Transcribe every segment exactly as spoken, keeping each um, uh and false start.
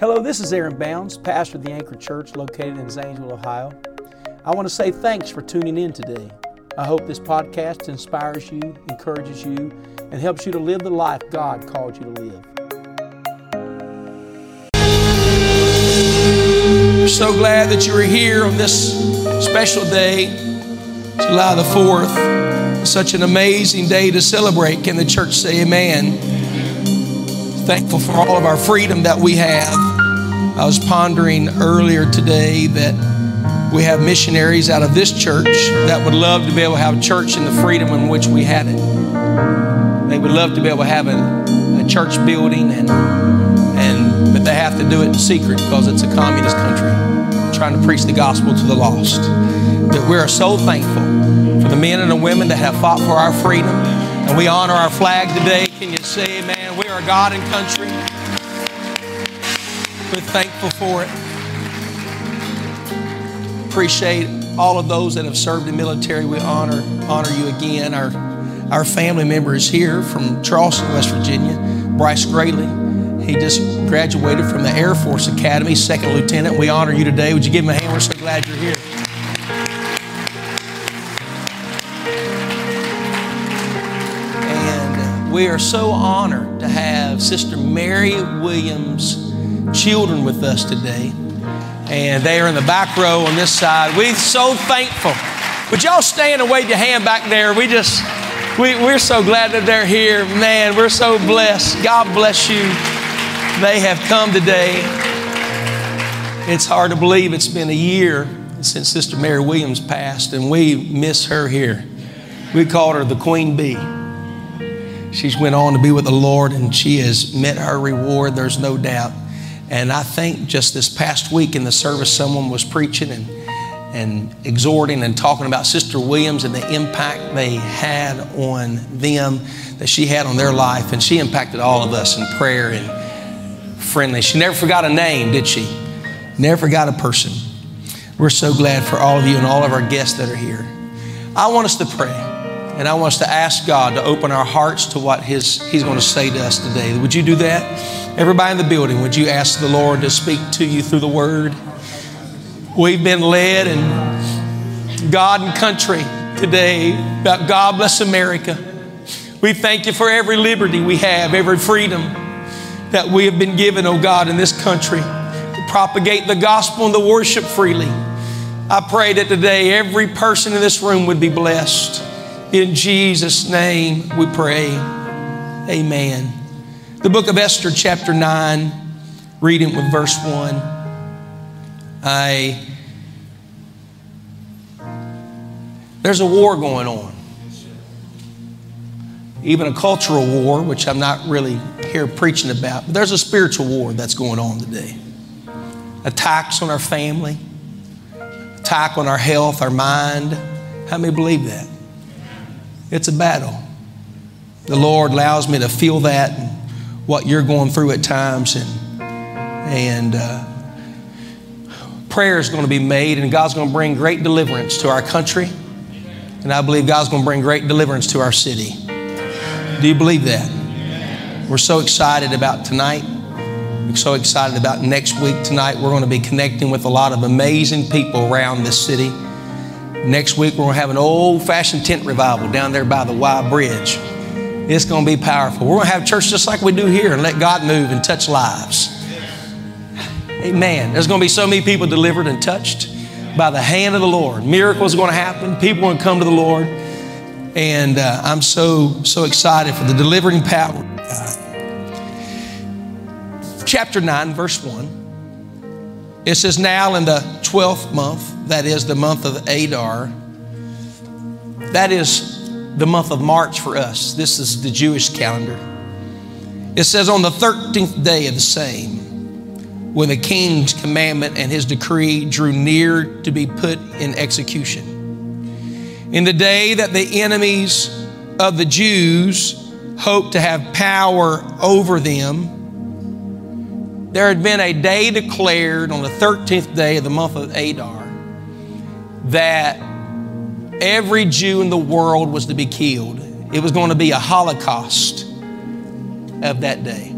Hello, this is Aaron Bounds, pastor of the Anchor Church located in Zanesville, Ohio. I want to say thanks for tuning in today. I hope this podcast inspires you, encourages you, and helps you to live the life God called you to live. We're so glad that you are here on this special day, July the fourth. Such an amazing day to celebrate. Can the church say amen? Thankful for all of our freedom that we have. I was pondering earlier today that we have missionaries out of this church that would love to be able to have church in the freedom in which we had it. They would love to be able to have a, a church building, and and but they have to do it in secret because it's a communist country trying to preach the gospel to the lost. But we are so thankful for the men and the women that have fought for our freedom, and we honor our flag today. Can you say amen? We are God and country. We're thankful for it. Appreciate all of those that have served in the military. We honor honor you again. Our our family member is here from Charleston, West Virginia. Bryce Grayley. He just graduated from the Air Force Academy, second lieutenant. We honor you today. Would you give him a hand? We're so glad you're here. We are so honored to have Sister Mary Williams' children with us today. And they are in the back row on this side. We're so thankful. Would y'all stand and wave your hand back there? We just, we, we're so glad that they're here. Man, we're so blessed. God bless you. They have come today. It's hard to believe it's been a year since Sister Mary Williams passed, and we miss her here. We called her the Queen Bee. She's went on to be with the Lord, and she has met her reward, there's no doubt. And I think just this past week in the service, someone was preaching and, and exhorting and talking about Sister Williams and the impact they had on them, that she had on their life. And she impacted all of us in prayer and friendly. She never forgot a name, did she? Never forgot a person. We're so glad for all of you and all of our guests that are here. I want us to pray. And I want us to ask God to open our hearts to what his, he's going to say to us today. Would you do that? Everybody in the building, would you ask the Lord to speak to you through the word? We've been led in God and country today about God bless America. We thank you for every liberty we have, every freedom that we have been given, oh God, in this country to propagate the gospel and to worship freely. I pray that today every person in this room would be blessed. In Jesus' name we pray, amen. The book of Esther, chapter nine, reading with verse one. I, there's a war going on. Even a cultural war, which I'm not really here preaching about, but there's a spiritual war that's going on today. Attacks on our family, attack on our health, our mind. How many believe that? It's a battle. The Lord allows me to feel that and what you're going through at times. And, and uh, prayer is going to be made, and God's going to bring great deliverance to our country. And I believe God's going to bring great deliverance to our city. Do you believe that? We're so excited about tonight. We're so excited about next week. Tonight we're going to be connecting with a lot of amazing people around this city. Next week, we're going to have an old-fashioned tent revival down there by the Y Bridge. It's going to be powerful. We're going to have church just like we do here and let God move and touch lives. Amen. There's going to be so many people delivered and touched by the hand of the Lord. Miracles are going to happen. People are going to come to the Lord. And uh, I'm so, so excited for the delivering power. Chapter nine, verse one. It says, now in the twelfth month, that is the month of Adar, that is the month of March for us. This is the Jewish calendar. It says, on the thirteenth day of the same, when the king's commandment and his decree drew near to be put in execution, in the day that the enemies of the Jews hoped to have power over them, there had been a day declared on the thirteenth day of the month of Adar that every Jew in the world was to be killed. It was going to be a Holocaust of that day.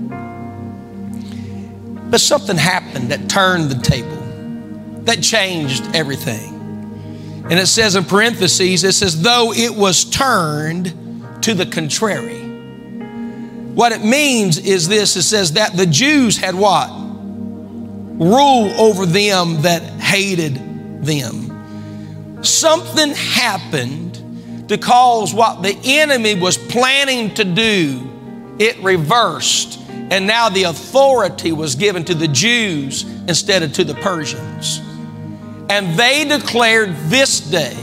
But something happened that turned the table, that changed everything. And it says in parentheses, it's as though it was turned to the contrary. What it means is this, it says that the Jews had what? Rule over them that hated them. Something happened to cause what the enemy was planning to do, it reversed. And now the authority was given to the Jews instead of to the Persians. And they declared this day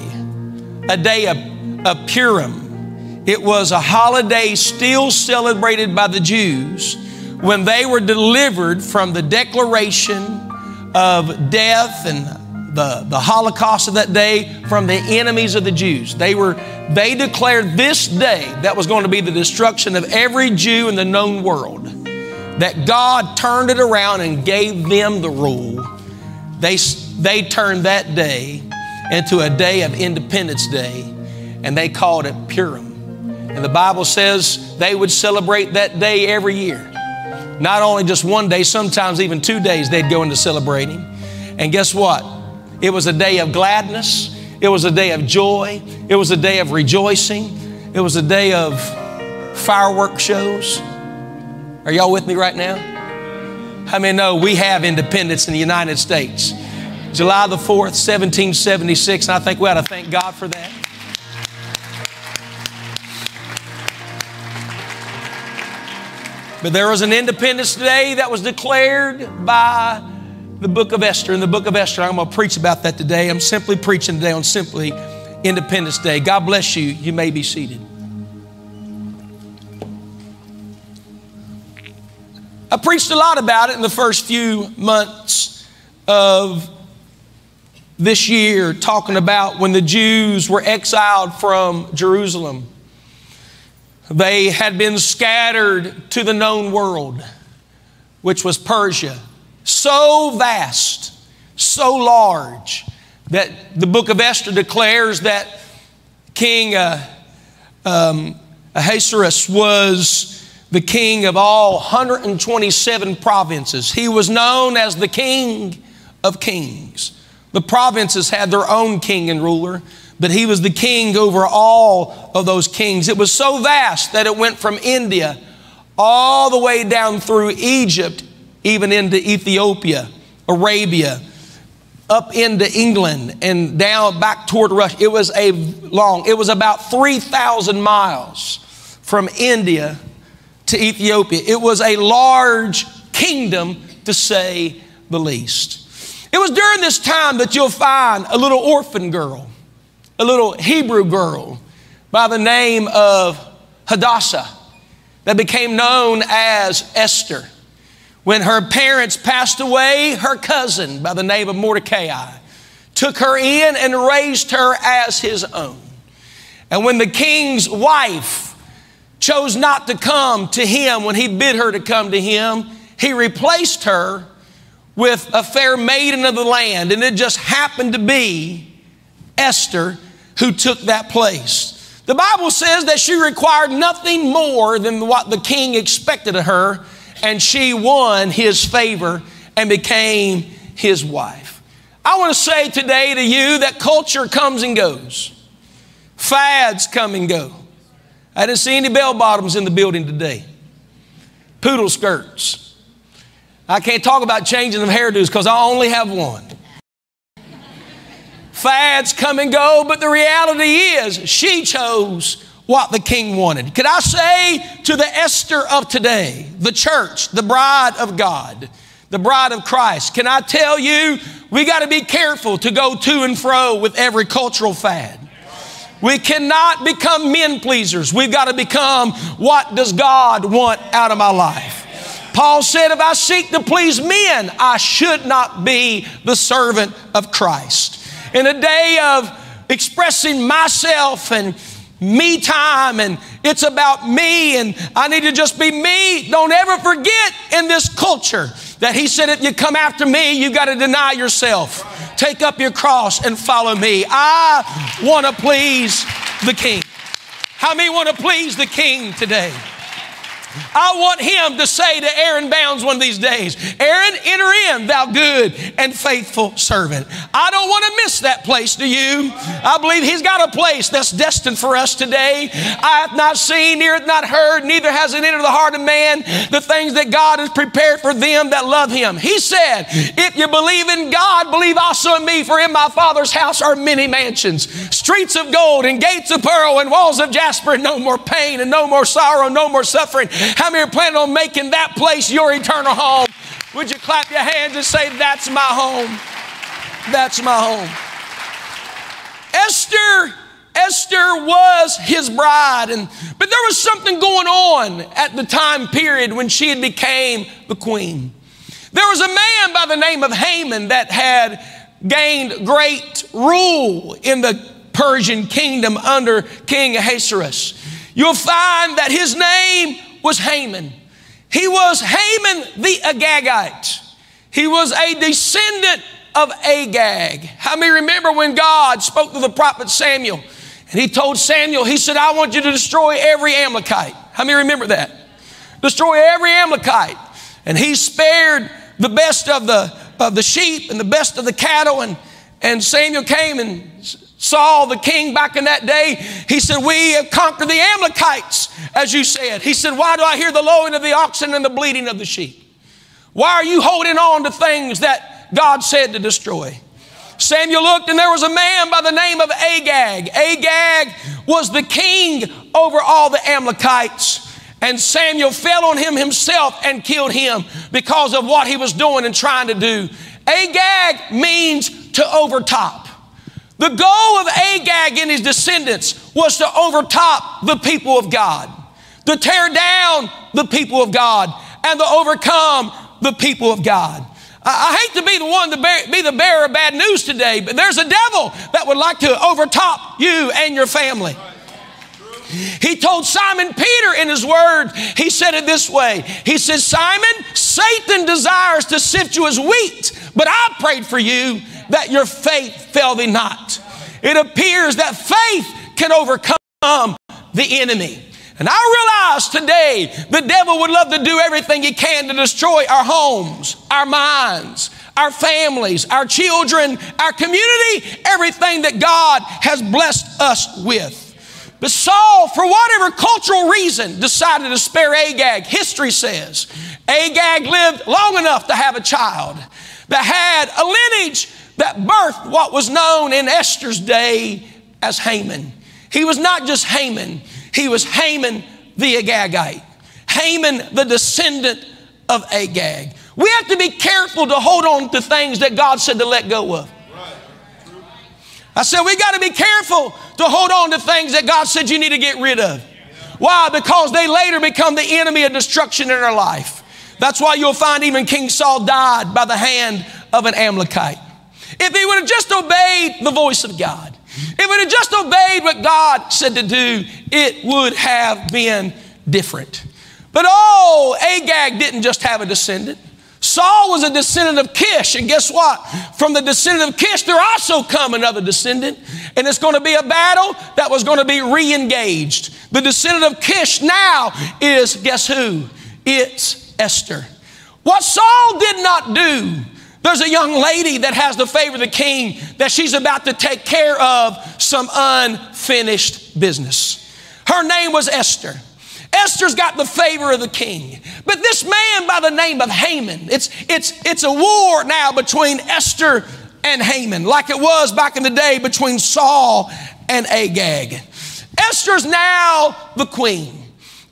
a day of, of Purim. It was a holiday still celebrated by the Jews when they were delivered from the declaration of death and the, the Holocaust of that day from the enemies of the Jews. They were, they declared this day that was going to be the destruction of every Jew in the known world, that God turned it around and gave them the rule. They, they turned that day into a day of Independence Day, and they called it Purim. And the Bible says they would celebrate that day every year. Not only just one day, sometimes even two days they'd go into celebrating. And guess what? It was a day of gladness. It was a day of joy. It was a day of rejoicing. It was a day of firework shows. Are y'all with me right now? How many know we have independence in the United States? July the fourth, seventeen seventy-six, and I think we ought to thank God for that. But there was an Independence Day that was declared by the Book of Esther. In the Book of Esther, I'm going to preach about that today. I'm simply preaching today on simply Independence Day. God bless you. You may be seated. I preached a lot about it in the first few months of this year, talking about when the Jews were exiled from Jerusalem. They had been scattered to the known world, which was Persia, so vast, so large, that the Book of Esther declares that King uh, um, Ahasuerus was the king of all one hundred twenty-seven provinces. He was known as the King of Kings. The provinces had their own king and ruler, but he was the king over all of those kings. It was so vast that it went from India all the way down through Egypt, even into Ethiopia, Arabia, up into England, and down back toward Russia. It was a long, it was about three thousand miles from India to Ethiopia. It was a large kingdom, to say the least. It was during this time that you'll find a little orphan girl, a little Hebrew girl by the name of Hadassah that became known as Esther. When her parents passed away, her cousin by the name of Mordecai took her in and raised her as his own. And when the king's wife chose not to come to him when he bid her to come to him, he replaced her with a fair maiden of the land. And it just happened to be Esther who took that place. The Bible says that she required nothing more than what the king expected of her, and she won his favor and became his wife. I want to say today to you that culture comes and goes. Fads come and go. I didn't see any bell bottoms in the building today. Poodle skirts. I can't talk about changing of hairdos because I only have one. Fads come and go, but the reality is she chose what the king wanted. Could I say to the Esther of today, the church, the bride of God, the bride of Christ, can I tell you, we got to be careful to go to and fro with every cultural fad. We cannot become men pleasers. We've got to become, what does God want out of my life? Paul said, if I seek to please men, I should not be the servant of Christ. In a day of expressing myself and me time, and it's about me, and I need to just be me. Don't ever forget in this culture that he said, if you come after me, you got to deny yourself. Take up your cross and follow me. I want to please the king. How many want to please the king today? I want him to say to Aaron Bounds one of these days, Aaron, enter in, thou good and faithful servant. I don't want to miss that place, do you? I believe he's got a place that's destined for us today. I have not seen, near hath not heard, neither has it entered the heart of man the things that God has prepared for them that love him. He said, if you believe in God, believe also in me, for in my Father's house are many mansions, streets of gold and gates of pearl and walls of jasper, and no more pain and no more sorrow, no more suffering. How many are planning on making that place your eternal home? Would you clap your hands and say, that's my home. That's my home. Esther, Esther was his bride. And, but there was something going on at the time period when she had became the queen. There was a man by the name of Haman that had gained great rule in the Persian kingdom under King Ahasuerus. You'll find that his name was Haman. He was Haman the Agagite. He was a descendant of Agag. How many remember when God spoke to the prophet Samuel and he told Samuel, he said, I want you to destroy every Amalekite. How many remember that? Destroy every Amalekite. And he spared the best of the, of the sheep and the best of the cattle. And, and Samuel came and Saul, the king back in that day, he said, we have conquered the Amalekites, as you said. He said, why do I hear the lowing of the oxen and the bleating of the sheep? Why are you holding on to things that God said to destroy? Samuel looked, and there was a man by the name of Agag. Agag was the king over all the Amalekites. And Samuel fell on him himself and killed him because of what he was doing and trying to do. Agag means to overtop. The goal of Agag and his descendants was to overtop the people of God, to tear down the people of God, and to overcome the people of God. I hate to be the one to bear, be the bearer of bad news today, but there's a devil that would like to overtop you and your family. He told Simon Peter in his word, he said it this way. He said, Simon, Satan desires to sift you as wheat, but I prayed for you that your faith fail thee not. It appears that faith can overcome the enemy. And I realize today the devil would love to do everything he can to destroy our homes, our minds, our families, our children, our community, everything that God has blessed us with. But Saul, for whatever cultural reason, decided to spare Agag. History says Agag lived long enough to have a child that had a lineage that birthed what was known in Esther's day as Haman. He was not just Haman. He was Haman the Agagite, Haman the descendant of Agag. We have to be careful to hold on to things that God said to let go of. I said, we got to be careful to hold on to things that God said you need to get rid of. Why? Because they later become the enemy of destruction in our life. That's why you'll find even King Saul died by the hand of an Amalekite. If he would have just obeyed the voice of God, if he would have just obeyed what God said to do, it would have been different. But oh, Agag didn't just have a descendant. Saul was a descendant of Kish, and guess what? From the descendant of Kish, there also come another descendant, and it's going to be a battle that was going to be re-engaged. The descendant of Kish now is, guess who? It's Esther. What Saul did not do, there's a young lady that has the favor of the king that she's about to take care of some unfinished business. Her name was Esther. Esther's got the favor of the king. But this man by the name of Haman, it's, it's, it's a war now between Esther and Haman, like it was back in the day between Saul and Agag. Esther's now the queen.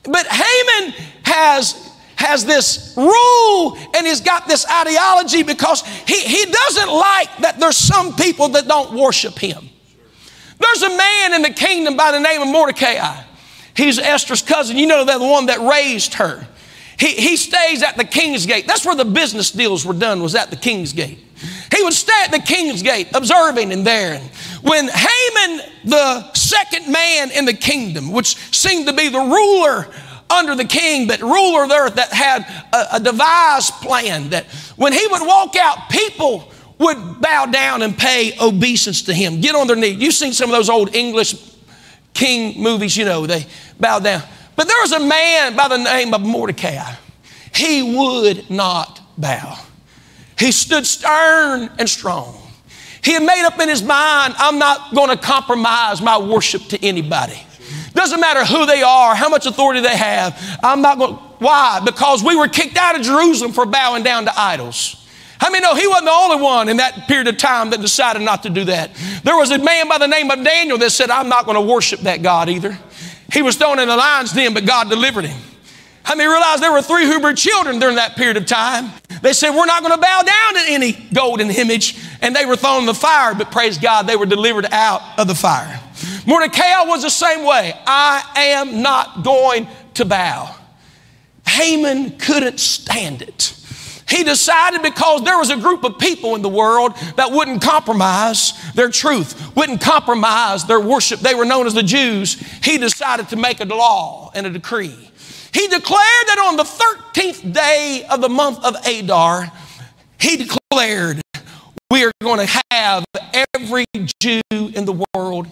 But Haman has, has this rule, and he's got this ideology because he, he doesn't like that there's some people that don't worship him. There's a man in the kingdom by the name of Mordecai. He's Esther's cousin. You know, they're the one that raised her. He, he stays at the king's gate. That's where the business deals were done, was at the king's gate. He would stay at the king's gate, observing in there. And when Haman, the second man in the kingdom, which seemed to be the ruler under the king, but ruler of the earth, that had a, a devised plan that when he would walk out, people would bow down and pay obeisance to him, get on their knees. You've seen some of those old English king movies, you know, they bow down. But there was a man by the name of Mordecai. He would not bow. He stood stern and strong. He had made up in his mind, I'm not going to compromise my worship to anybody. Doesn't matter who they are, how much authority they have. I'm not going to. Why? Because we were kicked out of Jerusalem for bowing down to idols. How many know he wasn't the only one in that period of time that decided not to do that? There was a man by the name of Daniel that said, I'm not going to worship that God either. He was thrown in the lion's den, but God delivered him. How many realize there were three Hebrew children during that period of time? They said, we're not going to bow down to any golden image. And they were thrown in the fire, but praise God, they were delivered out of the fire. Mordecai was the same way. I am not going to bow. Haman couldn't stand it. He decided because there was a group of people in the world that wouldn't compromise their truth, wouldn't compromise their worship. They were known as the Jews. He decided to make a law and a decree. He declared that on the thirteenth day of the month of Adar, he declared, we are going to have every Jew in the world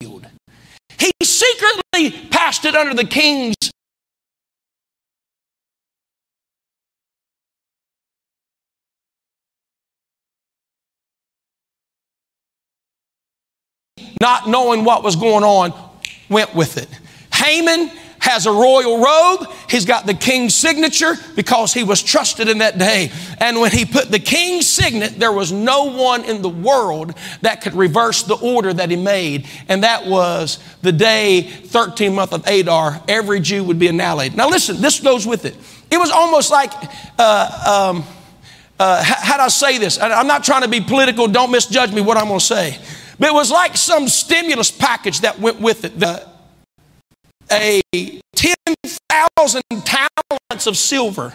killed. He secretly passed it under the king's. Not knowing what was going on, went with it. Haman has a royal robe. He's got the king's signature because he was trusted in that day. And when he put the king's signet, there was no one in the world that could reverse the order that he made. And that was the day, thirteenth month of Adar, every Jew would be annihilated. Now listen, this goes with it. It was almost like, uh, um, uh, how do I say this? I'm not trying to be political. Don't misjudge me what I'm going to say. But it was like some stimulus package that went with it. The, a ten thousand talents of silver.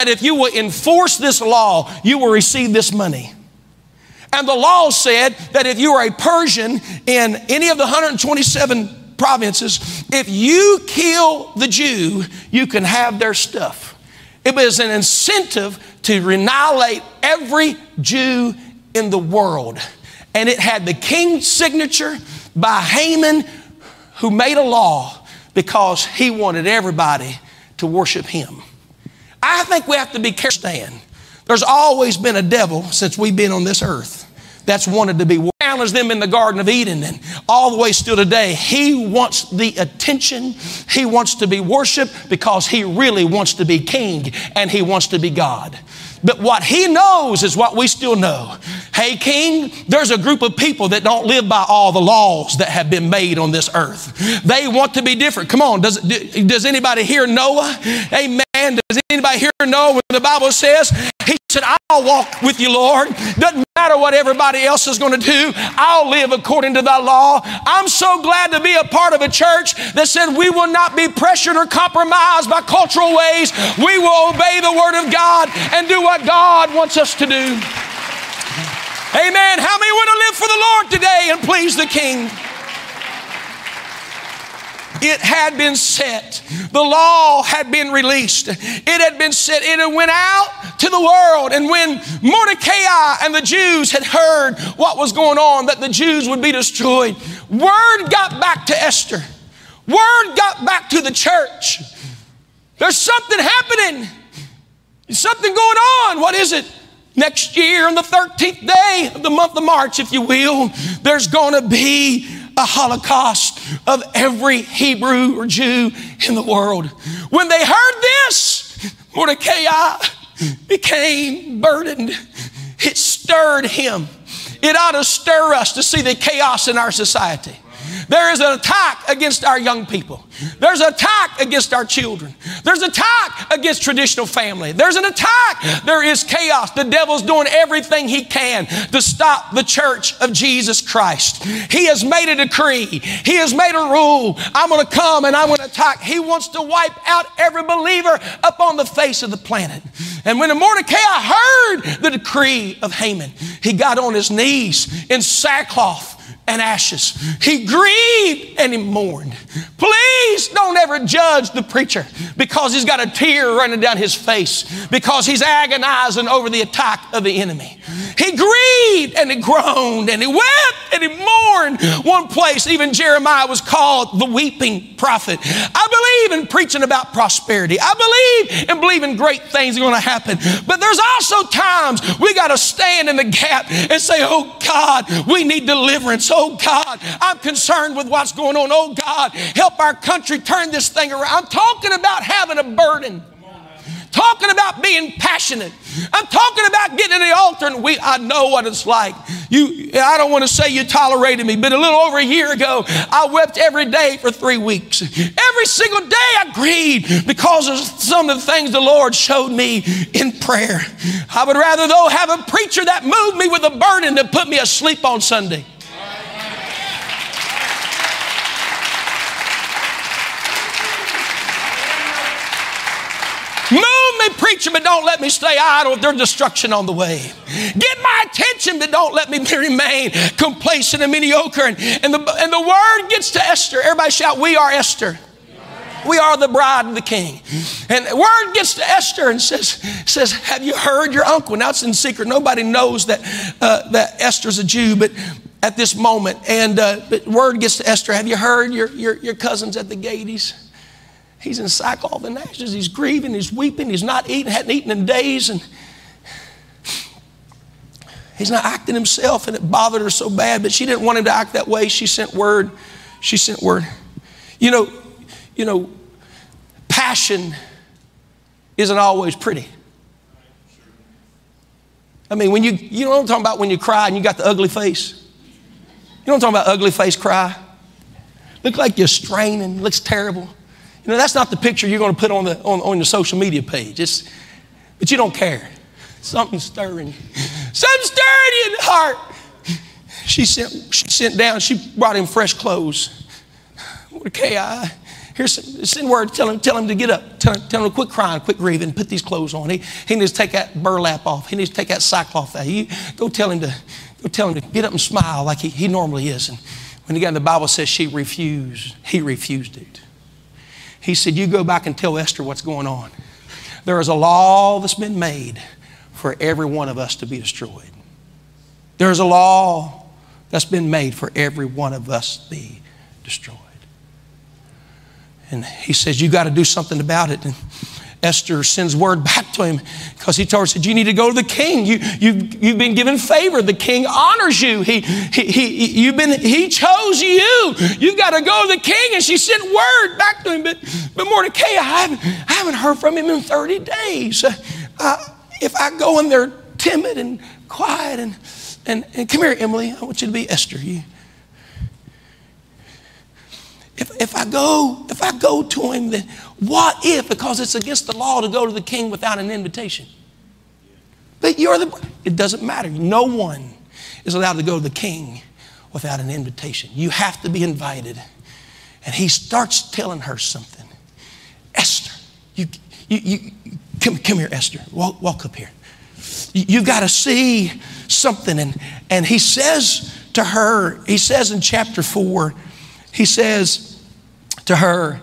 That if you will enforce this law, you will receive this money. And the law said that if you were a Persian in any of the one hundred twenty-seven provinces, if you kill the Jew, you can have their stuff. It was an incentive to annihilate every Jew in the world. And it had the king's signature by Haman, who made a law because he wanted everybody to worship him. I think we have to be careful. There's always been a devil since we've been on this earth that's wanted to be worshiped. Challenged them in the Garden of Eden and all the way still today. He wants the attention. He wants to be worshiped because he really wants to be king and he wants to be God. But what he knows is what we still know. Hey, king, there's a group of people that don't live by all the laws that have been made on this earth. They want to be different. Come on, does, does anybody here Noah? Amen. Does anybody here know when the Bible says, he said, I'll walk with you, Lord. Doesn't matter what everybody else is going to do. I'll live according to thy law. I'm so glad to be a part of a church that said we will not be pressured or compromised by cultural ways. We will obey the word of God and do what God wants us to do. Amen. How many want to live for the Lord today and please the King? It had been set. The law had been released. It had been set. It went out to the world. And when Mordecai and the Jews had heard what was going on, that the Jews would be destroyed, word got back to Esther. Word got back to the church. There's something happening. There's something going on. What is it? Next year on the thirteenth day of the month of March, if you will, there's going to be a Holocaust of every Hebrew or Jew in the world. When they heard this, Mordecai became burdened. It stirred him. It ought to stir us to see the chaos in our society. There is an attack against our young people. There's an attack against our children. There's an attack against traditional family. There's an attack. There is chaos. The devil's doing everything he can to stop the church of Jesus Christ. He has made a decree. He has made a rule. I'm going to come and I'm going to attack. He wants to wipe out every believer upon the face of the planet. And when Mordecai heard the decree of Haman, he got on his knees in sackcloth and ashes. He grieved and he mourned. Please don't ever judge the preacher because he's got a tear running down his face, because he's agonizing over the attack of the enemy. He grieved and he groaned and he wept and he mourned. One place, even Jeremiah was called the weeping prophet. I believe in preaching about prosperity. I believe and believe in great things are going to happen. But there's also times we got to stand in the gap and say, oh God, we need deliverance. Oh God, I'm concerned with what's going on. Oh God, help our country turn this thing around. I'm talking about having a burden. Talking about being passionate. I'm talking about getting to the altar, and we, I know what it's like. You, I don't want to say you tolerated me, but a little over a year ago, I wept every day for three weeks. Every single day I grieved because of some of the things the Lord showed me in prayer. I would rather, though, have a preacher that moved me with a burden than put me asleep on Sunday. Move me, preacher, but don't let me stay idle if there's destruction on the way. Get my attention, but don't let me remain complacent and mediocre. And, and, the, and the word gets to Esther. Everybody shout, we are Esther. We are the bride of the king. And word gets to Esther and says, says, have you heard your uncle? Now it's in secret. Nobody knows that, uh, that Esther's a Jew, but at this moment. And uh, but word gets to Esther, have you heard your, your, your cousins at the Gates? He's in sackcloth and ashes. He's grieving. He's weeping. He's not eating. Hadn't eaten in days. And he's not acting himself. And it bothered her so bad. But she didn't want him to act that way. She sent word. She sent word. You know, you know, passion isn't always pretty. I mean, when you, you know what I'm talking about when you cry and you got the ugly face. You know what I'm talking about, ugly face cry. Look like you're straining. Looks terrible. You know, that's not the picture you're going to put on the on, on your social media page. It's, but you don't care. Something's stirring you. Something's stirring you in the heart. She sent, she sent down, she brought him fresh clothes. Okay, I, here's some, send word, tell him, tell him to get up. Tell him, tell him to quit crying, quit grieving, put these clothes on. He, he needs to take that burlap off. He needs to take that sackcloth out. You, go tell him to, go tell him to get up and smile like he, he normally is. And when he got in the Bible, it says she refused. He refused it. He said, you go back and tell Esther what's going on. There is a law that's been made for every one of us to be destroyed. There is a law that's been made for every one of us to be destroyed. And he says, you got to do something about it. And Esther sends word back to him because he told her, said, you need to go to the king. You, you've, you've been given favor. The king honors you. He, he, he, you've been, he chose you. You've got to go to the king. And she sent word back to him. But, but Mordecai, I haven't, I haven't heard from him in thirty days. Uh, if I go in there timid and quiet and, and, and come here, Emily, I want you to be Esther. You, If, if I go, if I go to him, then what if? Because it's against the law to go to the king without an invitation. But you're the, it doesn't matter. No one is allowed to go to the king without an invitation. You have to be invited. And he starts telling her something. Esther, you, you, you come, come here, Esther. Walk, walk up here. You, you've got to see something. And, and he says to her, he says in chapter four, he says to her,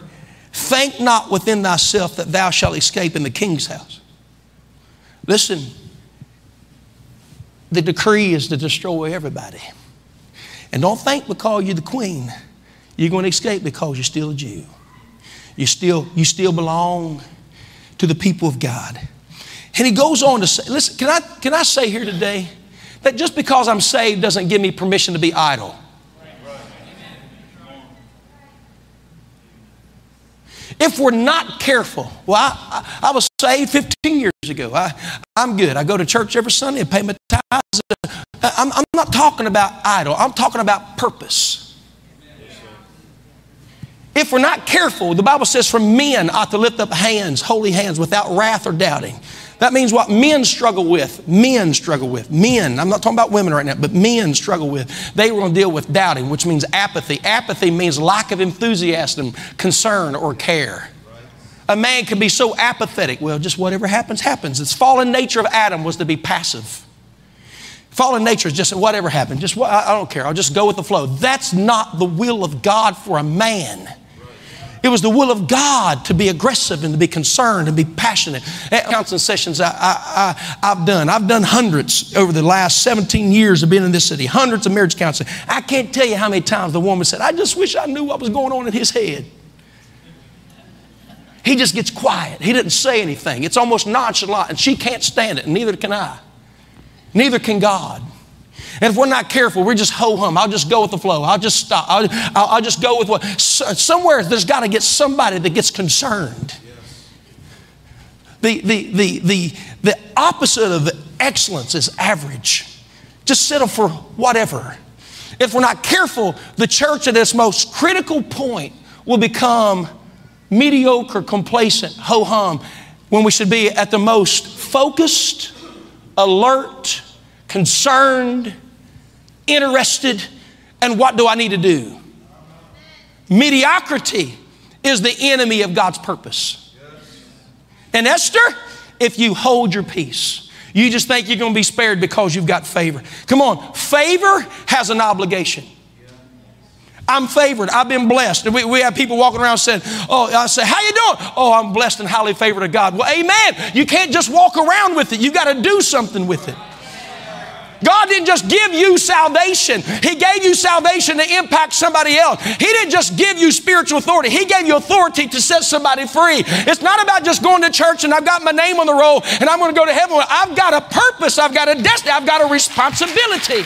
think not within thyself that thou shalt escape in the king's house. Listen, the decree is to destroy everybody. And don't think because you're the queen, you're going to escape because you're still a Jew. You still, you still belong to the people of God. And he goes on to say, listen, can I, can I say here today that just because I'm saved doesn't give me permission to be idle. If we're not careful, well, I, I, I was saved fifteen years ago. I, I'm good. I go to church every Sunday and pay my tithes. I'm, I'm not talking about idle. I'm talking about purpose. Amen. If we're not careful, the Bible says, for men ought to lift up hands, holy hands, without wrath or doubting. That means what men struggle with, men struggle with, men. I'm not talking about women right now, but men struggle with. They were going to deal with doubting, which means apathy. Apathy means lack of enthusiasm, concern, or care. A man can be so apathetic. Well, just whatever happens, happens. This fallen nature of Adam was to be passive. Fallen nature is just whatever happened. Just I don't care. I'll just go with the flow. That's not the will of God for a man. It was the will of God to be aggressive and to be concerned and be passionate. At counseling sessions I, I, I, I've done, I've done hundreds over the last seventeen years of being in this city, hundreds of marriage counseling. I can't tell you how many times the woman said, I just wish I knew what was going on in his head. He just gets quiet. He doesn't say anything. It's almost nonchalant, and she can't stand it, and neither can I. Neither can God. And if we're not careful, we're just ho-hum. I'll just go with the flow. I'll just stop. I'll, I'll, I'll just go with what. Somewhere there's got to get somebody that gets concerned. Yes. The, the, the, the, the opposite of excellence is average. Just settle for whatever. If we're not careful, the church at its most critical point will become mediocre, complacent, ho-hum, when we should be at the most focused, alert, concerned, interested, and what do I need to do? Mediocrity is the enemy of God's purpose. Yes. And Esther, if you hold your peace, you just think you're going to be spared because you've got favor. Come on, favor has an obligation. I'm favored. I've been blessed. We, we have people walking around saying, oh, I say, how you doing? Oh, I'm blessed and highly favored of God. Well, amen. You can't just walk around with it. You've got to do something with it. God didn't just give you salvation. He gave you salvation to impact somebody else. He didn't just give you spiritual authority. He gave you authority to set somebody free. It's not about just going to church and I've got my name on the roll and I'm going to go to heaven. I've got a purpose. I've got a destiny. I've got a responsibility.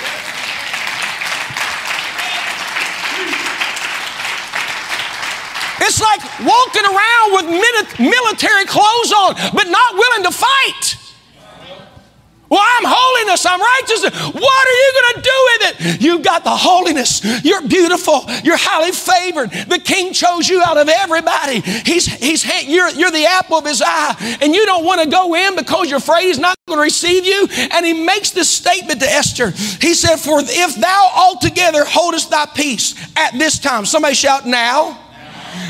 It's like walking around with military clothes on but not willing to fight. Well, I'm holiness, I'm righteousness. What are you going to do with it? You've got the holiness. You're beautiful. You're highly favored. The king chose you out of everybody. He's, he's, you're, you're the apple of his eye, and you don't want to go in because you're afraid he's not going to receive you. And he makes this statement to Esther. He said, for if thou altogether holdest thy peace at this time. Somebody shout now.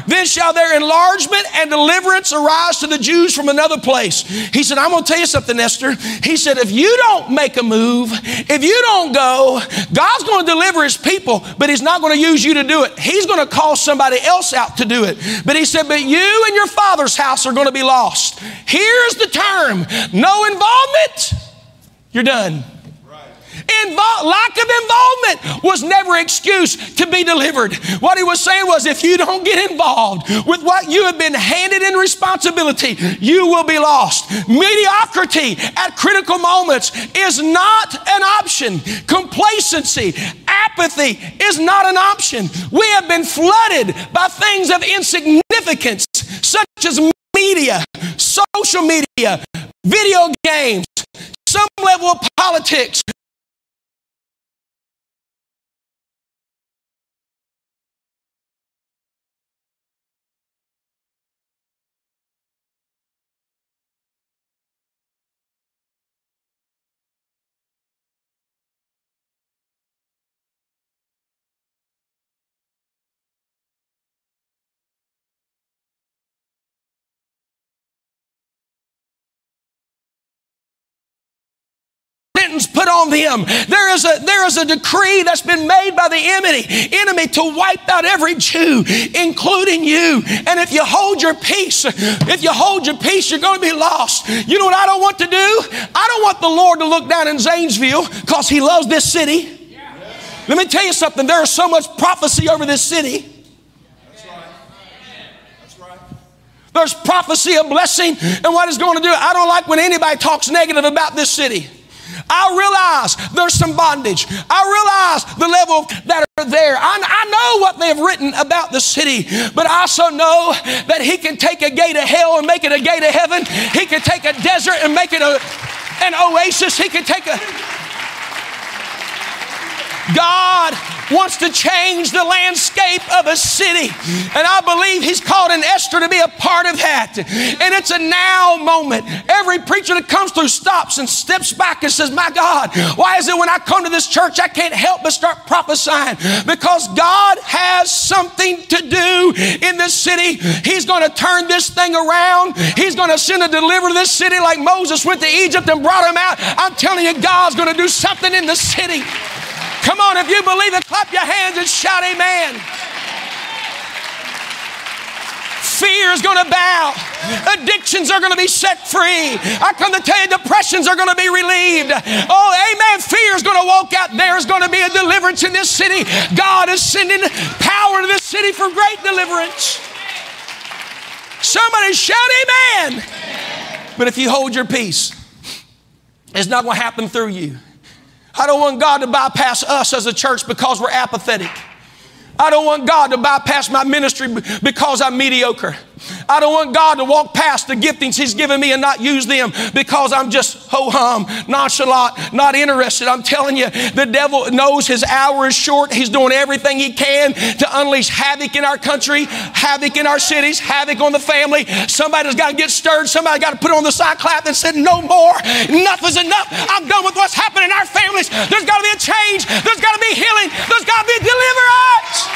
Then shall their enlargement and deliverance arise to the Jews from another place. He said, I'm going to tell you something, Esther. He said, if you don't make a move, if you don't go, God's going to deliver his people, but he's not going to use you to do it. He's going to call somebody else out to do it. But he said, but you and your father's house are going to be lost. Here's the term. No involvement. You're done. Invol- lack of involvement was never an excuse to be delivered. What he was saying was, if you don't get involved with what you have been handed in responsibility, you will be lost. Mediocrity at critical moments is not an option. Complacency, apathy is not an option. We have been flooded by things of insignificance, such as media, social media, video games, some level of politics. Put on them. There is a there is a decree that's been made by the enemy, enemy to wipe out every Jew, including you. And if you hold your peace, if you hold your peace, you're going to be lost. You know what I don't want to do? I don't want the Lord to look down in Zanesville because he loves this city. Yeah. Let me tell you something. There is so much prophecy over this city. There's prophecy of blessing. And what it's going to do, I don't like when anybody talks negative about this city. I realize there's some bondage. I realize the level that are there. I, I know what they've written about the city, but I also know that he can take a gate of hell and make it a gate of heaven. He can take a desert and make it a, an oasis. He can take a... God wants to change the landscape of a city. And I believe he's called an Esther to be a part of that. And it's a now moment. Every preacher that comes through stops and steps back and says, my God, why is it when I come to this church, I can't help but start prophesying? Because God has something to do in this city. He's going to turn this thing around. He's going to send a deliverer to this city like Moses went to Egypt and brought him out. I'm telling you, God's going to do something in the city. Come on, if you believe it, clap your hands and shout amen. Fear is going to bow. Addictions are going to be set free. I come to tell you, depressions are going to be relieved. Oh, amen. Fear is going to walk out. There is going to be a deliverance in this city. God is sending power to this city for great deliverance. Somebody shout amen. But if you hold your peace, it's not going to happen through you. I don't want God to bypass us as a church because we're apathetic. I don't want God to bypass my ministry because I'm mediocre. I don't want God to walk past the giftings he's given me and not use them because I'm just ho-hum, nonchalant, not interested. I'm telling you, the devil knows his hour is short. He's doing everything he can to unleash havoc in our country, havoc in our cities, havoc on the family. Somebody's got to get stirred. Somebody's got to put on the cyclop and said, no more. Enough is enough. I'm done with what's happening in our families. There's got to be a change. There's got to be healing. There's got to be deliverance.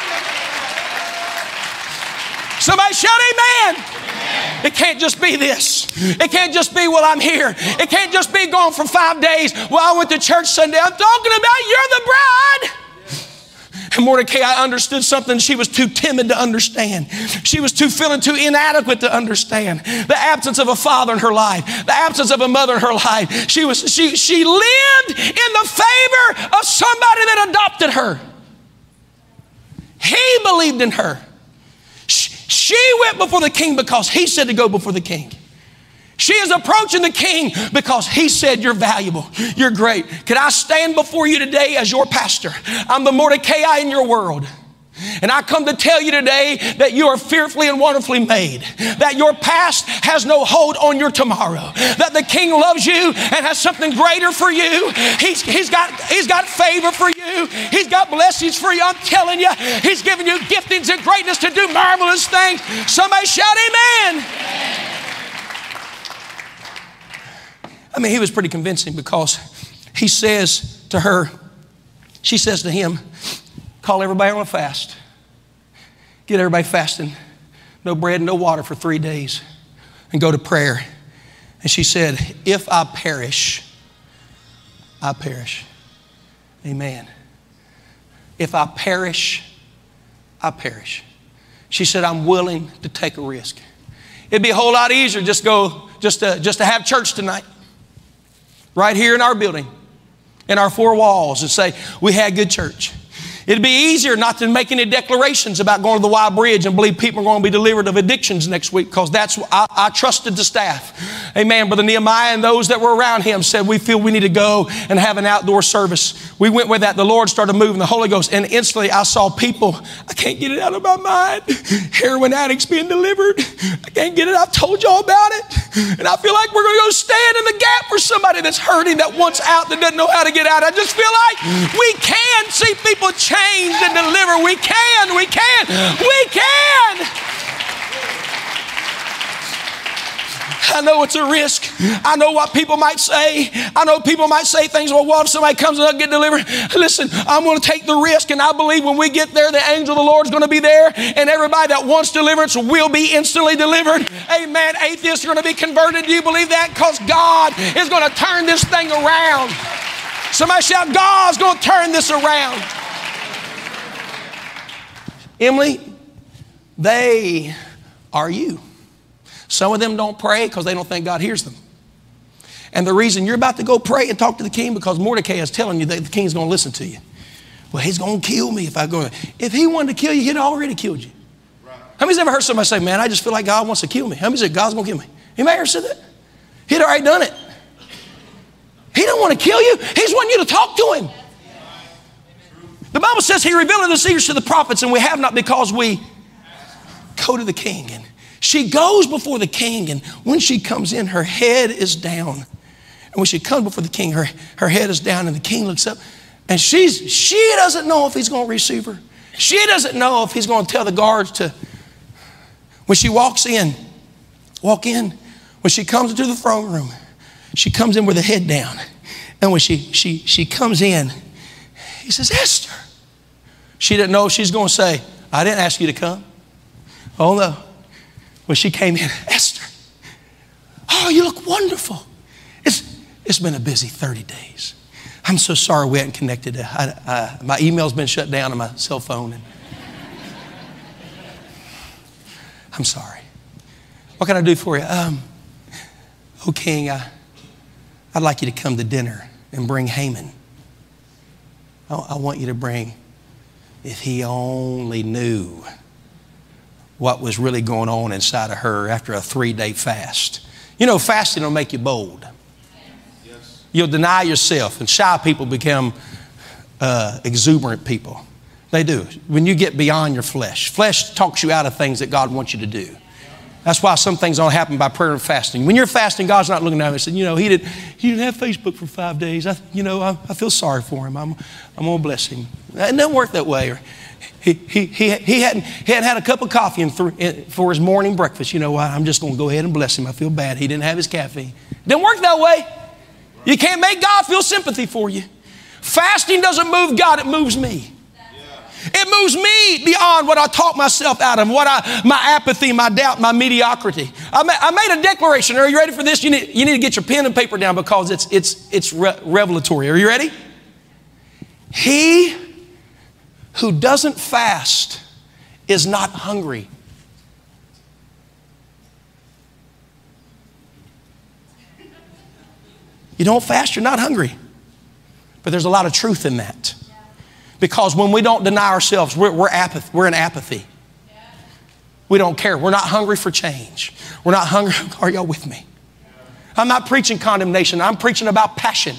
Somebody shout amen. Amen. It can't just be this. It can't just be, well, I'm here. It can't just be gone for five days. Well, I went to church Sunday. I'm talking about you're the bride. And Mordecai understood something she was too timid to understand. She was too feeling too inadequate to understand. The absence of a father in her life, the absence of a mother in her life. She was she she lived in the favor of somebody that adopted her. He believed in her. She went before the king because he said to go before the king. She is approaching the king because he said, you're valuable, you're great. Can I stand before you today as your pastor? I'm the Mordecai in your world. And I come to tell you today that you are fearfully and wonderfully made, that your past has no hold on your tomorrow, that the king loves you and has something greater for you. He's, he's got, he's got favor for you. He's got blessings for you. I'm telling you, he's giving you giftings and greatness to do marvelous things. Somebody shout amen. I mean, he was pretty convincing because he says to her, she says to him, call everybody on a fast. Get everybody fasting. No bread, no water for three days. And go to prayer. And she said, if I perish, I perish. Amen. If I perish, I perish. She said, I'm willing to take a risk. It'd be a whole lot easier just go, just to, just to have church tonight. Right here in our building, in our four walls, and say, we had good church. It'd be easier not to make any declarations about going to the Y Bridge and believe people are going to be delivered of addictions next week because that's I, I trusted the staff. Amen. Brother Nehemiah and those that were around him said, we feel we need to go and have an outdoor service. We went with that. The Lord started moving the Holy Ghost, and instantly I saw people. I can't get it out of my mind. Heroin addicts being delivered. I can't get it. I've told y'all about it. And I feel like we're going to go stand in the gap for somebody that's hurting, that wants out, that doesn't know how to get out. I just feel like we can see people change. Change and deliver. We can, we can, we can. I know it's a risk. I know what people might say. I know people might say things, well, what if somebody comes and they'll get delivered? Listen, I'm going to take the risk, and I believe when we get there, the angel of the Lord is going to be there, and everybody that wants deliverance will be instantly delivered. Amen. Atheists are going to be converted. Do you believe that? Because God is going to turn this thing around. Somebody shout, God's going to turn this around. Emily, they are you. Some of them don't pray because they don't think God hears them. And the reason you're about to go pray and talk to the king because Mordecai is telling you that the king's going to listen to you. Well, he's going to kill me if I go. If he wanted to kill you, he'd already killed you. Right. How many's ever heard somebody say, man, I just feel like God wants to kill me? How many said, God's going to kill me? Anybody ever said that? He'd already done it. He don't want to kill you. He's wanting you to talk to him. The Bible says he revealed the secrets to the prophets, and we have not because we go to the king. And she goes before the king, and when she comes in, her head is down. And when she comes before the king, her, her head is down, and the king looks up And she's she doesn't know if he's going to receive her. She doesn't know if he's going to tell the guards to, when she walks in, walk in, when she comes into the throne room, she comes in with her head down. And when she, she, she comes in, he says, Esther. She didn't know if she's going to say, I didn't ask you to come. Oh, no. When she came in, Esther, oh, you look wonderful. It's, it's been a busy thirty days. I'm so sorry we hadn't connected. I, I, my email's been shut down on my cell phone. And I'm sorry. What can I do for you? Um, oh, King, I, I'd like you to come to dinner and bring Haman. I, I want you to bring, if he only knew what was really going on inside of her after a three-day fast. You know, fasting will make you bold. Yes. You'll deny yourself, and shy people become uh, exuberant people. They do. When you get beyond your flesh, flesh talks you out of things that God wants you to do. That's why some things don't happen by prayer and fasting. When you're fasting, God's not looking at him and saying, you know, he didn't, he didn't have Facebook for five days. I, you know, I, I feel sorry for him. I'm, I'm going to bless him. It doesn't work that way. Or he, he, he, he, hadn't, he hadn't had a cup of coffee in th- in, for his morning breakfast. You know what? I'm just going to go ahead and bless him. I feel bad. He didn't have his caffeine. It doesn't work that way. You can't make God feel sympathy for you. Fasting doesn't move God. It moves me. It moves me beyond what I talked myself out of, what I, my apathy, my doubt, my mediocrity. I, ma- I made a declaration. Are you ready for this? You need, you need to get your pen and paper down because it's, it's, it's re- revelatory. Are you ready? He who doesn't fast is not hungry. You don't fast, you're not hungry. But there's a lot of truth in that. Because when we don't deny ourselves, we're, we're, apath- we're in apathy. Yeah. We don't care. We're not hungry for change. We're not hungry. Are y'all with me? Yeah. I'm not preaching condemnation. I'm preaching about passion.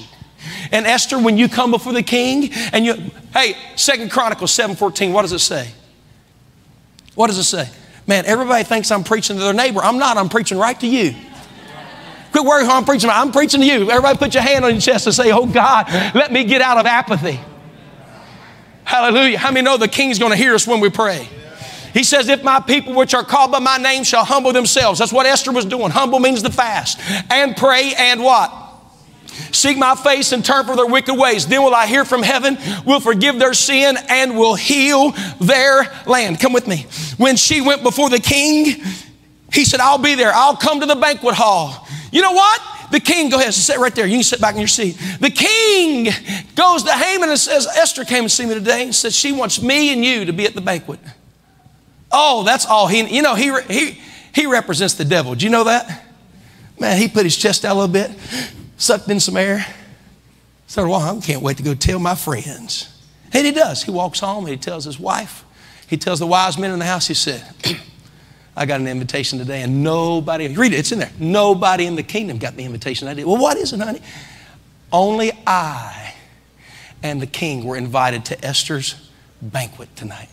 And Esther, when you come before the king and you, hey, Second Chronicles seven fourteen, what does it say? What does it say? Man, everybody thinks I'm preaching to their neighbor. I'm not. I'm preaching right to you. Quit worrying who I'm preaching to. I'm preaching to you. Everybody put your hand on your chest and say, oh, God, let me get out of apathy. Hallelujah. How many know the king's going to hear us when we pray? He says, if my people which are called by my name shall humble themselves. That's what Esther was doing. Humble means the fast. And pray and what? Seek my face and turn from their wicked ways. Then will I hear from heaven, will forgive their sin, and will heal their land. Come with me. When she went before the king, he said, I'll be there. I'll come to the banquet hall. You know what? The king, go ahead, sit right there. You can sit back in your seat. The king goes to Haman and says, Esther came to see me today and said she wants me and you to be at the banquet. Oh, that's all he, you know, he, he, he represents the devil. Do you know that? Man, he put his chest out a little bit, sucked in some air. So, well, I can't wait to go tell my friends. And he does. He walks home and he tells his wife. He tells the wise men in the house, he said, I got an invitation today and nobody, read it, it's in there. Nobody in the kingdom got the invitation I did. Well, what is it, honey? Only I and the king were invited to Esther's banquet tonight.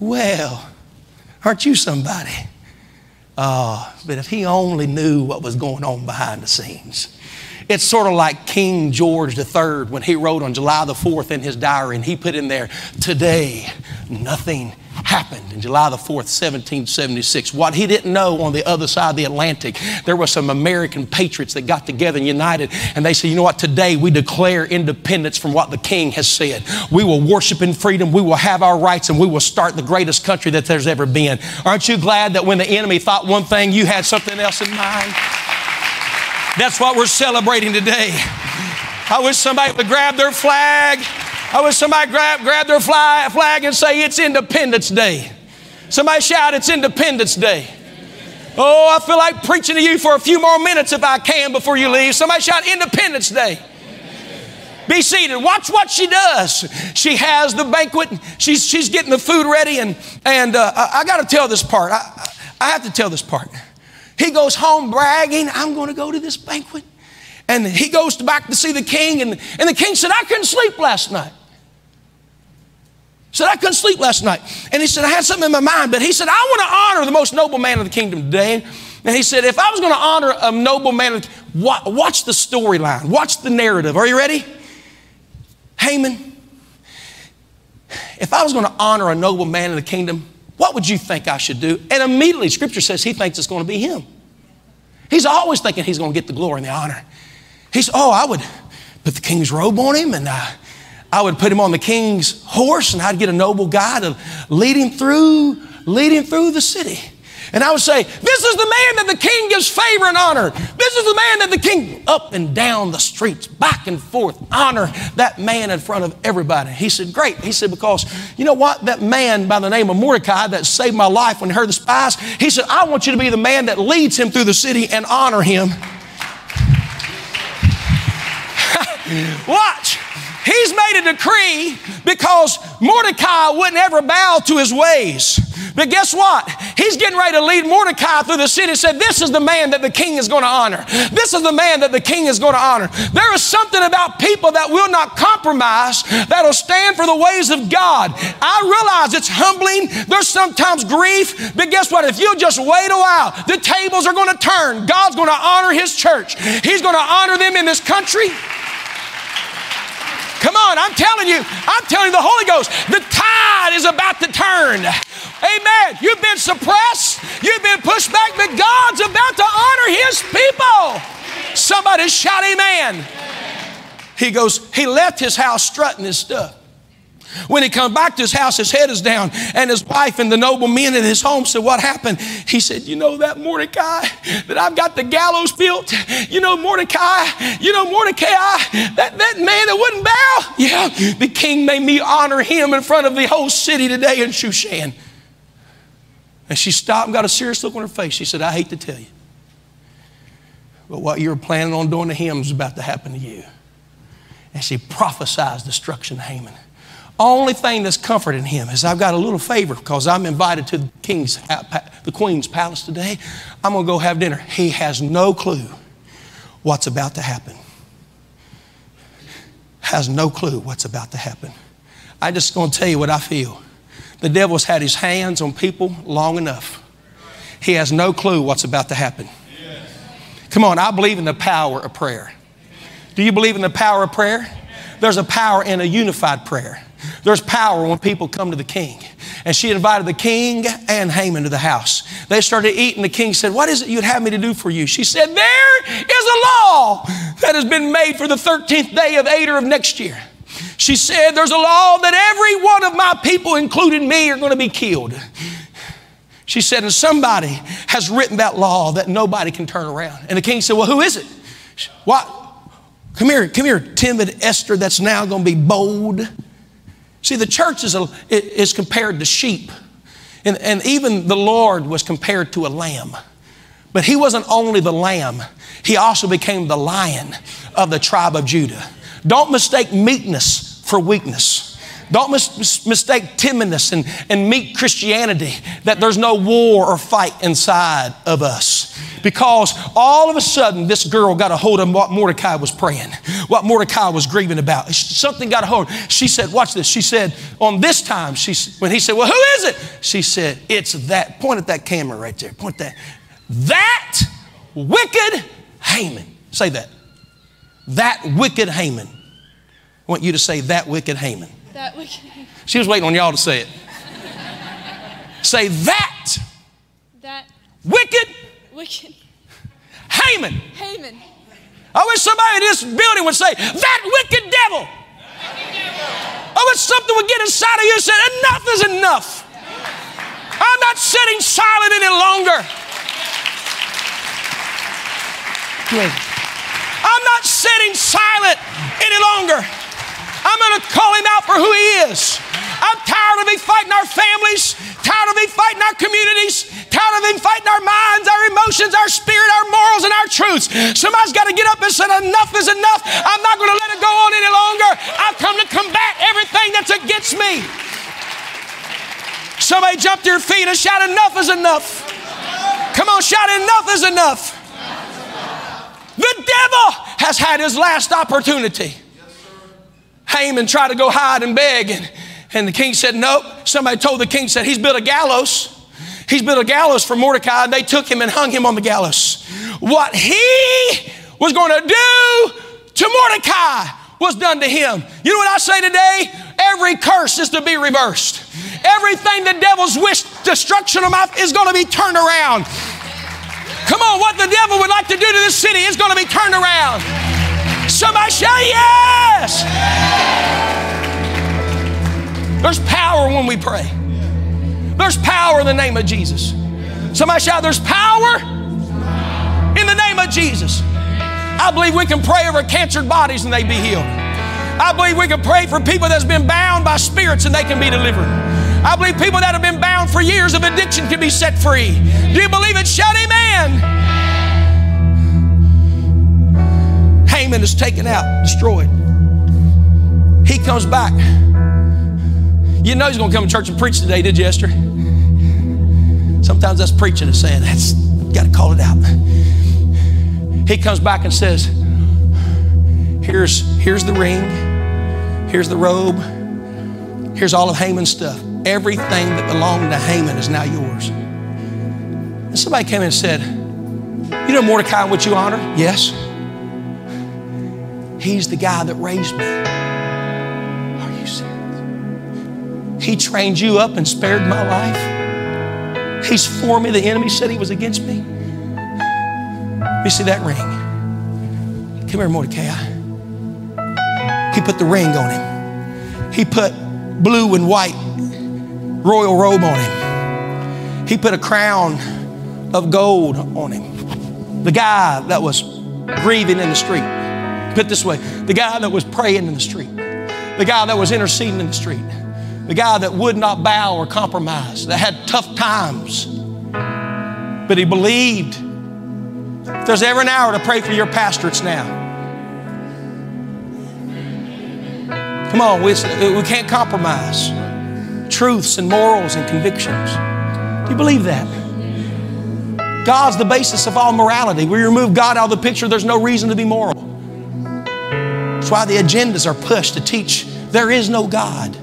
Well, aren't you somebody? Oh, but if he only knew what was going on behind the scenes. It's sort of like King George the third when he wrote on July the fourth in his diary and he put in there, today, nothing happened in July the fourth, seventeen seventy-six. What he didn't know on the other side of the Atlantic, there were some American patriots that got together and united and they said, you know what, today we declare independence from what the king has said. We will worship in freedom, we will have our rights, and we will start the greatest country that there's ever been. Aren't you glad that when the enemy thought one thing, you had something else in mind? That's what we're celebrating today. I wish somebody would grab their flag. I wish somebody grab, grab their fly, flag and say, it's Independence Day. Somebody shout, it's Independence Day. Oh, I feel like preaching to you for a few more minutes if I can before you leave. Somebody shout, Independence Day. Be seated. Watch what she does. She has the banquet. She's, she's getting the food ready. And, and uh, I, I got to tell this part. I, I have to tell this part. He goes home bragging, I'm going to go to this banquet. And he goes back to see the king. And, and the king said, I couldn't sleep last night. said, I couldn't sleep last night. And he said, I had something in my mind, but he said, I want to honor the most noble man of the kingdom today. And he said, if I was going to honor a noble man, watch the storyline, watch the narrative. Are you ready? Haman, if I was going to honor a noble man in the kingdom, what would you think I should do? And immediately Scripture says he thinks it's going to be him. He's always thinking he's going to get the glory and the honor. He said, oh, I would put the king's robe on him, and I, I would put him on the king's horse, and I'd get a noble guy to lead him through, lead him through the city. And I would say, this is the man that the king gives favor and honor. This is the man that the king, up and down the streets, back and forth, honor that man in front of everybody. He said, great. He said, because you know what? That man by the name of Mordecai that saved my life when he heard the spies, he said, I want you to be the man that leads him through the city and honor him. Watch. He's made a decree because Mordecai wouldn't ever bow to his ways. But guess what? He's getting ready to lead Mordecai through the city and said, this is the man that the king is going to honor. This is the man that the king is going to honor. There is something about people that will not compromise, that will stand for the ways of God. I realize it's humbling. There's sometimes grief. But guess what? If you'll just wait a while, the tables are going to turn. God's going to honor his church. He's going to honor them in this country. Come on, I'm telling you, I'm telling you the Holy Ghost, the tide is about to turn. Amen. You've been suppressed. You've been pushed back, but God's about to honor his people. Somebody shout amen. He goes, he left his house strutting his stuff. When he comes back to his house, his head is down, and his wife and the noble men in his home said, what happened? He said, you know that Mordecai that I've got the gallows built? You know Mordecai, you know Mordecai, that, that man that wouldn't bow? Yeah, the king made me honor him in front of the whole city today in Shushan. And she stopped and got a serious look on her face. She said, I hate to tell you, but what you were planning on doing to him is about to happen to you. And she prophesied destruction to Haman. Only thing that's comforting him is I've got a little favor because I'm invited to the king's, the queen's palace today. I'm going to go have dinner. He has no clue what's about to happen. Has no clue what's about to happen. I'm just going to tell you what I feel. The devil's had his hands on people long enough. He has no clue what's about to happen. Yes. Come on, I believe in the power of prayer. Do you believe in the power of prayer? There's a power in a unified prayer. There's power when people come to the king. And she invited the king and Haman to the house. They started eating. The king said, what is it you'd have me to do for you? She said, there is a law that has been made for the thirteenth day of Adar of next year. She said, there's a law that every one of my people, including me, are going to be killed. She said, and somebody has written that law that nobody can turn around. And the king said, well, who is it? What? Come here, come here, timid Esther that's now going to be bold. See, the church is, a, is compared to sheep. And, and even the Lord was compared to a lamb. But he wasn't only the lamb. He also became the lion of the tribe of Judah. Don't mistake meekness for weakness. Don't mis- mistake timidness and, and meek Christianity, that there's no war or fight inside of us. Because all of a sudden, this girl got a hold of what Mordecai was praying, what Mordecai was grieving about. Something got a hold. She said, watch this. She said, on this time, she, when he said, well, who is it? She said, it's that. Point at that camera right there. Point that. That wicked Haman. Say that. That wicked Haman. I want you to say that wicked Haman. That wicked Haman. She was waiting on y'all to say it. Say that. That. Wicked. Wicked. Haman. Haman. I wish somebody in this building would say, that wicked devil. That wicked devil. I wish something would get inside of you and say, enough is enough. Yeah. I'm not sitting silent any longer. Yeah. I'm not sitting silent any longer. I'm going to call him out for who he is. I'm tired of him fighting our families, tired of him fighting our communities, tired of him fighting our minds, our emotions, our spirit, our morals, and our truths. Somebody's got to get up and say, enough is enough. I'm not going to let it go on any longer. I've come to combat everything that's against me. Somebody jump to your feet and shout, enough is enough. Come on, shout, enough is enough. The devil has had his last opportunity. Haman tried to go hide and beg, and, and the king said, nope. Somebody told the king, said, he's built a gallows. He's built a gallows for Mordecai, and they took him and hung him on the gallows. What he was going to do to Mordecai was done to him. You know what I say today? Every curse is to be reversed. Everything the devil's wished destruction of my is going to be turned around. Come on, what the devil would like to do to this city is going to be turned around. Somebody shout yes! There's power when we pray. There's power in the name of Jesus. Somebody shout, there's power in the name of Jesus. I believe we can pray over cancered bodies and they be healed. I believe we can pray for people that's been bound by spirits and they can be delivered. I believe people that have been bound for years of addiction can be set free. Do you believe it? Shout amen. Haman is taken out, destroyed. He comes back. You know he's going to come to church and preach today, did you, Esther? Sometimes that's preaching and saying, that's got to call it out. He comes back and says, here's, here's the ring, here's the robe, here's all of Haman's stuff. Everything that belonged to Haman is now yours. And somebody came in and said, you know Mordecai, what you honor? Yes. He's the guy that raised me. Are you serious? He trained you up and spared my life. He's for me. The enemy said he was against me. You see that ring? Come here, Mordecai. He put the ring on him. He put blue and white royal robe on him. He put a crown of gold on him. The guy that was grieving in the street. Put it this way, the guy that was praying in the street. The guy that was interceding in the street. The guy that would not bow or compromise, that had tough times, but he believed. If there's ever an hour to pray for your pastor, it's now. Come on, we, we can't compromise truths and morals and convictions. Do you believe that? God's the basis of all morality. We remove God out of the picture, there's no reason to be moral. That's why the agendas are pushed to teach there is no God.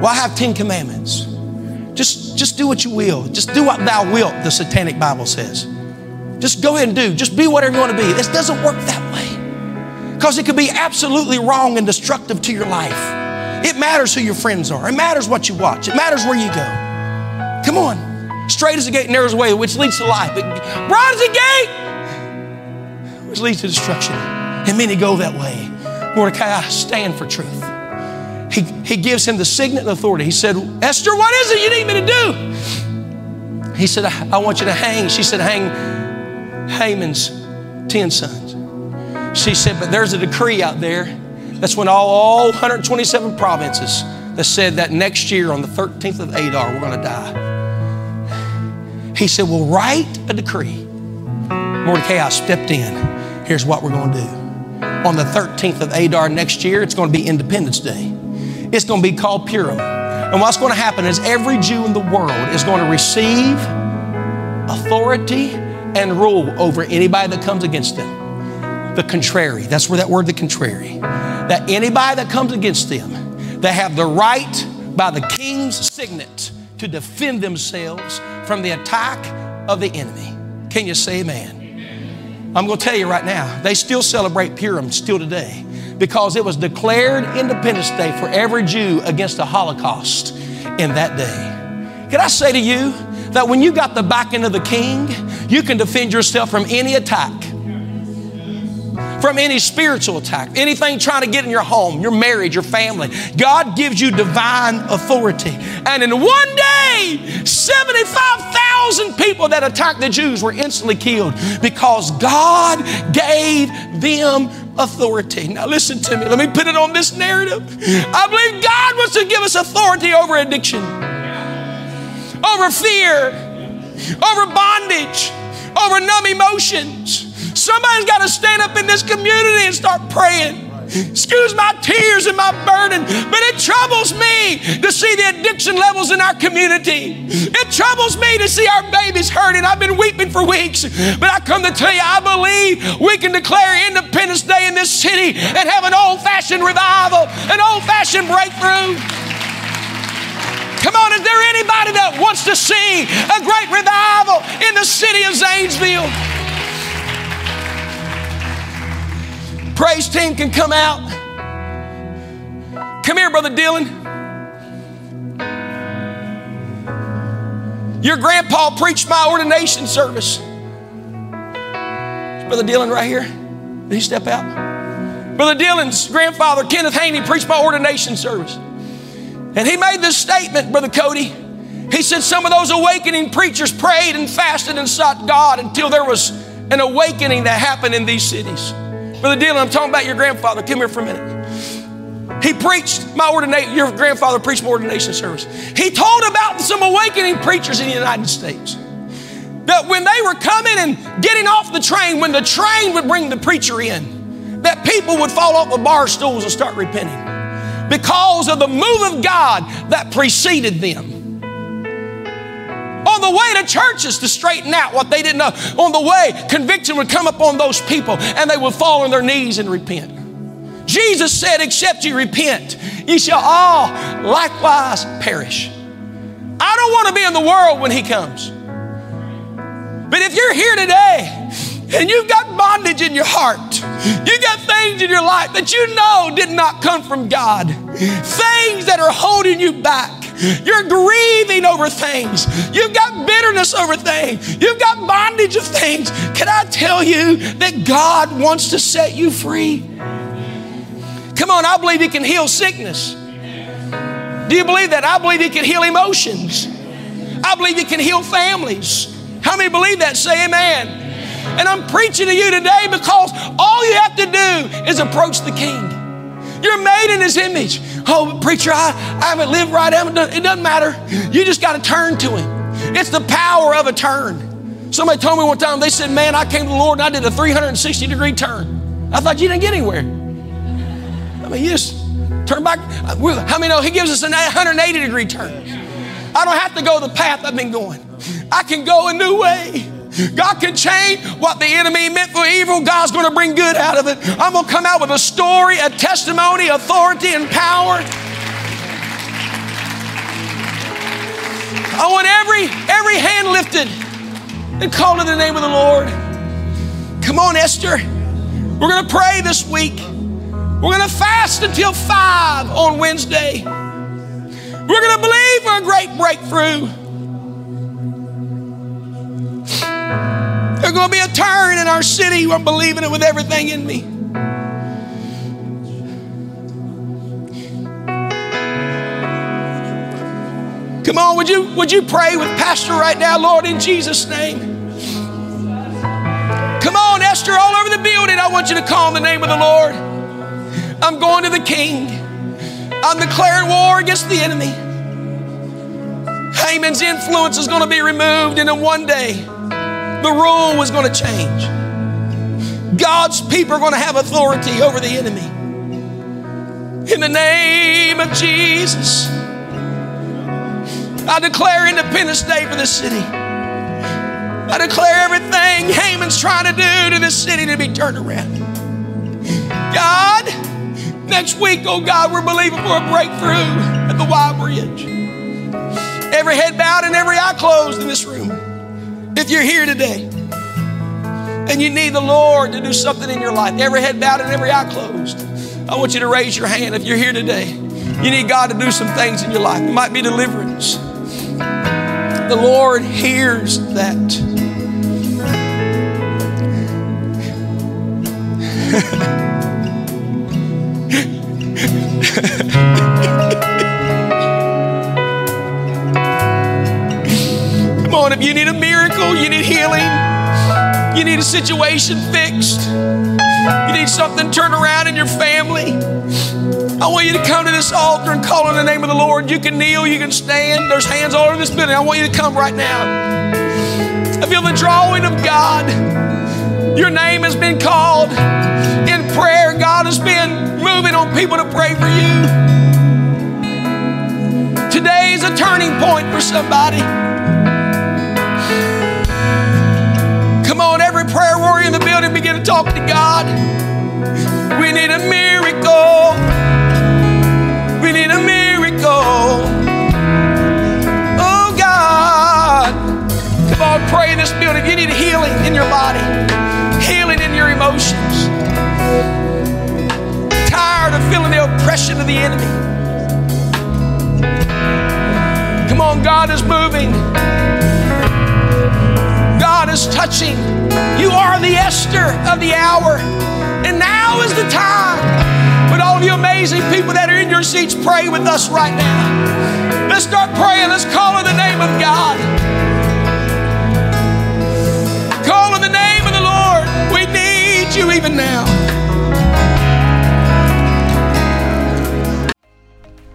Why have Ten Commandments? Just, just do what you will. Just do what thou wilt, the Satanic Bible says. Just go ahead and do. Just be whatever you want to be. This doesn't work that way, because it could be absolutely wrong and destructive to your life. It matters who your friends are. It matters what you watch. It matters where you go. Come on. Straight is the gate, narrow is the way, which leads to life. But broad is the gate, which leads to destruction. And many go that way. Mordecai, stand for truth. He, he gives him the signet and authority. He said, Esther, what is it you need me to do? He said, I, I want you to hang. She said, hang Haman's ten sons. She said, but there's a decree out there. That's when all, all one hundred twenty-seven provinces that said that next year on the thirteenth of Adar, we're going to die. He said, well, write a decree. Mordecai stepped in. Here's what we're going to do. On the thirteenth of Adar next year, it's going to be Independence Day. It's going to be called Purim. And what's going to happen is every Jew in the world is going to receive authority and rule over anybody that comes against them. The contrary, that's where that word, the contrary, that anybody that comes against them, they have the right by the king's signet to defend themselves from the attack of the enemy. Can you say amen? Amen. I'm going to tell you right now, they still celebrate Purim still today, because it was declared Independence Day for every Jew against the Holocaust in that day. Can I say to you that when you got the backing of the king, you can defend yourself from any attack, from any spiritual attack, anything trying to get in your home, your marriage, your family. God gives you divine authority. And in one day, seventy-five thousand people that attacked the Jews were instantly killed because God gave them authority. Now listen to me. Let me put it on this narrative. I believe God wants to give us authority over addiction, over fear, over bondage, over numb emotions. Somebody's got to stand up in this community and start praying. Excuse my tears and my burden, but it troubles me to see the addiction levels in our community. It troubles me to see our babies hurting. I've been weeping for weeks, but I come to tell you, I believe we can declare Independence Day in this city and have an old-fashioned revival, an old-fashioned breakthrough. Come on, is there anybody that wants to see a great revival in the city of Zanesville? Praise team can come out. Come here, Brother Dylan. Your grandpa preached my ordination service. Brother Dylan right here. Did he step out? Brother Dylan's grandfather, Kenneth Haney, preached my ordination service. And he made this statement, Brother Cody. He said some of those awakening preachers prayed and fasted and sought God until there was an awakening that happened in these cities. Brother Dylan, I'm talking about your grandfather. Come here for a minute. He preached my ordination, your grandfather preached my ordination service. He told about some awakening preachers in the United States. That when they were coming and getting off the train, when the train would bring the preacher in, that people would fall off the bar stools and start repenting because of the move of God that preceded them. On the way to churches to straighten out what they didn't know, on the way, conviction would come upon those people and they would fall on their knees and repent. Jesus said, except you repent, ye shall all likewise perish. I don't want to be in the world when he comes. But if you're here today and you've got bondage in your heart, you've got things in your life that you know did not come from God, things that are holding you back, you're grieving over things, you've got bitterness over things, you've got bondage of things, can I tell you that God wants to set you free? Come on, I believe he can heal sickness. Do you believe that? I believe he can heal emotions. I believe he can heal families. How many believe that? Say amen. And I'm preaching to you today because all you have to do is approach the King. You're made in his image. Oh, preacher, I, I haven't lived right. I haven't done, it doesn't matter. You just got to turn to him. It's the power of a turn. Somebody told me one time, they said, man, I came to the Lord and I did a three hundred sixty degree turn. I thought you didn't get anywhere. I mean, you just turn back. How many know he gives us a one hundred eighty degree turn? I don't have to go the path I've been going. I can go a new way. God can change what the enemy meant for evil. God's going to bring good out of it. I'm going to come out with a story, a testimony, authority, and power. I want every, every hand lifted and call to the name of the Lord. Come on, Esther. We're going to pray this week. We're going to fast until five on Wednesday. We're going to believe for a great breakthrough. There's going to be a turn in our city. I'm believing it with everything in me. Come on, would you, would you pray with Pastor right now, Lord, in Jesus' name. Come on, Esther, all over the building, I want you to call on the name of the Lord. I'm going to the King. I'm declaring war against the enemy. Haman's influence is going to be removed, and in one day, the rule was going to change. God's people are going to have authority over the enemy. In the name of Jesus, I declare Independence Day for this city. I declare everything Haman's trying to do to this city to be turned around. God, next week, oh God, we're believing for a breakthrough at the Y Bridge. Every head bowed and every eye closed in this room. If you're here today and you need the Lord to do something in your life, every head bowed and every eye closed, I want you to raise your hand. If you're here today, you need God to do some things in your life. It might be deliverance. The Lord hears that. Come on, if you need a miracle, you need healing, you need a situation fixed, you need something turned around in your family, I want you to come to this altar and call on the name of the Lord. You can kneel, you can stand. There's hands all over this building. I want you to come right now. I feel the drawing of God. Your name has been called in prayer. God has been moving on people to pray for you. Today is a turning point for somebody. Prayer warrior in the building, begin to talk to God. We need a miracle. We need a miracle. Oh God. Come on, pray in this building. You need healing in your body, healing in your emotions. oppression of the enemy. Come on, God is moving. God is touching. You are the Esther of the hour. And now is the time. But all the amazing people that are in your seats, pray with us right now. Let's start praying. Let's call on the name of God. You even now.